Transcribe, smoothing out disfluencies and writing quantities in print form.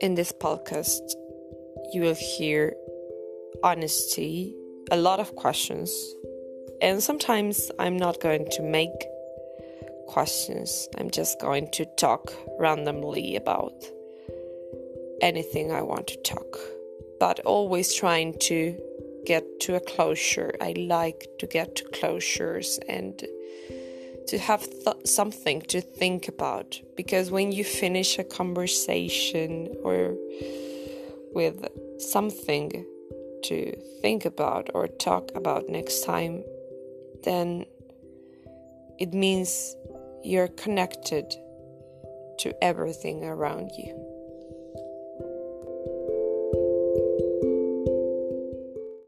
In this podcast, you will hear honesty, a lot of questions, and sometimes I'm not going to make questions. I'm just going to talk randomly about anything I want to talk, but always trying to get to a closure. I like to get to closures and to have something to think about, because when you finish a conversation or with something to think about or talk about next time, then it means you're connected to everything around you.